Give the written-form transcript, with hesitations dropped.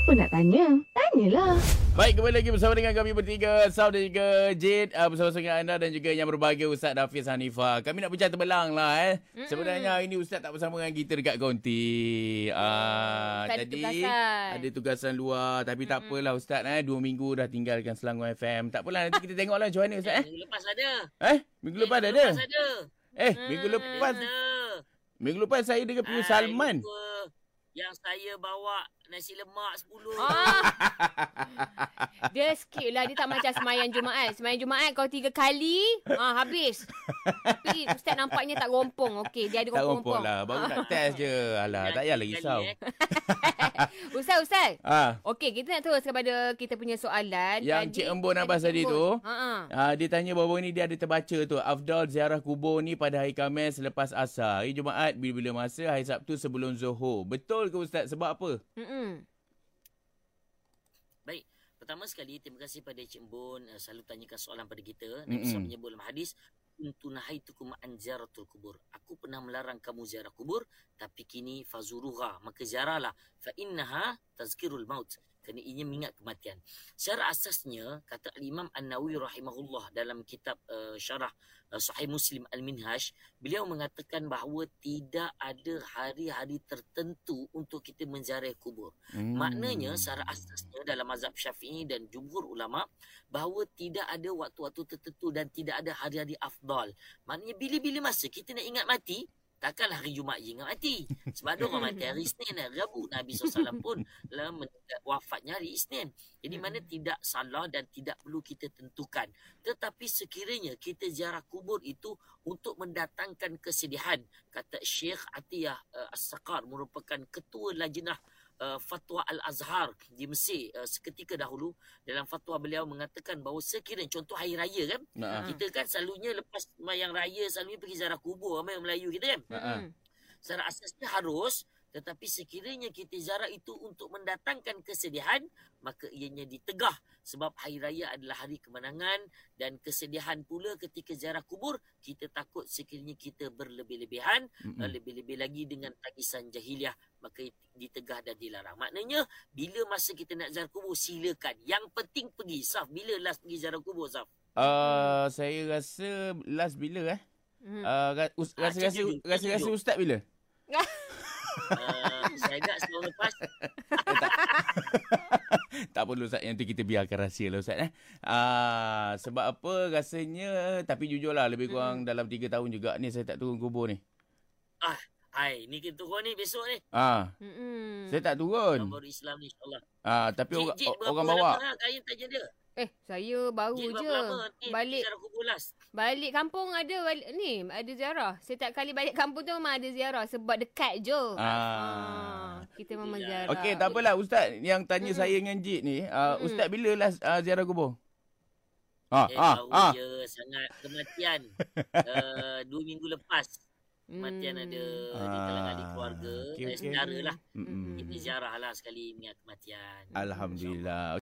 Apa nak tanya? Tanyalah. Baik, kembali lagi bersama dengan kami bertiga, Saud dan juga Jade, bersama dengan anda dan juga yang berbahagia Ustaz Hafiz Hanifah. Kami nak pecah terbelang lah Sebenarnya hari ini Ustaz tak bersama dengan kita dekat konti. Tadi ada tugasan luar. Tapi tak apalah Ustaz, 2 minggu dah tinggalkan Selangor FM. Tak apalah, nanti kita tengoklah macam mana Ustaz. Minggu lepas ada. Minggu lepas ada. Minggu lepas saya dengan Puan Salman. Yang saya bawa nasi lemak 10. Dia skip lah. Dia tak macam semayang Jumaat. Semayang Jumaat kau 3 kali, habis. Tapi Ustaz nampaknya tak rompong. Okey, dia ada rompong-rompong. Tak rompong lah. Baru nak test je. Alah, tak payah lagi risau. Ustaz. Okey, kita nak terus kepada kita punya soalan. Yang Cik Embun Abbas tadi tu. Dia tanya bahawa ni dia ada terbaca tu. Afdal ziarah kubur ni pada hari Khamis selepas asar. Hari Jumaat bila-bila masa. Hari Sabtu sebelum Zuhur. Betul ke Ustaz? Sebab apa? Baik. Pertama sekali, terima kasih pada Encik Mbun selalu tanyakan soalan pada kita. Nabi SAW menyebut dalam hadis, Untunahaitukum an ziaratul kubur. Aku pernah melarang kamu ziarah kubur, tapi kini fazuruha, maka ziarahlah. Fa innaha tazkirul maut. Kerana ianya mengingat kematian. Secara asasnya, kata Imam An-Nawawi rahimahullah dalam kitab syarah Sahih Muslim Al-Minhaj, beliau mengatakan bahawa tidak ada hari-hari tertentu untuk kita menziarah kubur. Maknanya, secara asasnya dalam mazhab Syafi'i dan jumhur ulama, bahawa tidak ada waktu-waktu tertentu dan tidak ada hari-hari afdal. Maknanya bila-bila masa kita nak ingat mati, takkan hari Jumaat ingat mati. Sebab ada orang mati hari Isnin, hari Rabu. Nabi SAW pun wafatnya hari Isnin. Jadi mana tidak salah dan tidak perlu kita tentukan. Tetapi sekiranya kita ziarah kubur itu untuk mendatangkan kesedihan. Kata Syekh Atiyah As-Sakar, merupakan ketua lajnah Fatwa Al-Azhar di Mesir seketika dahulu. Dalam fatwa beliau mengatakan bahawa sekiranya, contoh hari raya kan, kita kan selalunya lepas mayang raya selalunya pergi ziarah kubur, ramai Melayu kita kan. Secara asasnya harus, tetapi sekiranya kita ziarah itu untuk mendatangkan kesedihan, maka ianya ditegah. Sebab hari raya adalah hari kemenangan, dan kesedihan pula ketika ziarah kubur, kita takut sekiranya kita berlebih-lebihan, lebih-lebih lagi dengan takisan jahiliah, maka ditegah dan dilarang. Maknanya bila masa kita nak ziarah kubur, silakan. Yang penting pergi. Saf, bila last pergi ziarah kubur, Saf? Saya rasa last bila rasa Ustaz bila? Saya agak sebelum lepas. Tak perlu Ustaz, yang tu kita biarkan rahsia lah Ustaz. Sebab apa rasanya, tapi jujur lah, lebih kurang dalam 3 tahun juga ni saya tak turun kubur ni. Ni kita turun ni besok ni. Saya tak turun. Baru Islam ni insyaAllah. Tapi orang bawa. Kain tak dia. Saya baru je balik kampung ada ni, ada ziarah. Setiap kali balik kampung tu memang ada ziarah sebab dekat je. Kita memang ziarah. Okey, tak apalah Ustaz, yang tanya saya dengan Jid ni, Ustaz bila last ziarah kubur? Baru je sangat kematian. 2 minggu lepas. Kematian ada di kalangan di keluarga, saudara lah. Kita ziarah lah sekali ingat kematian. Alhamdulillah.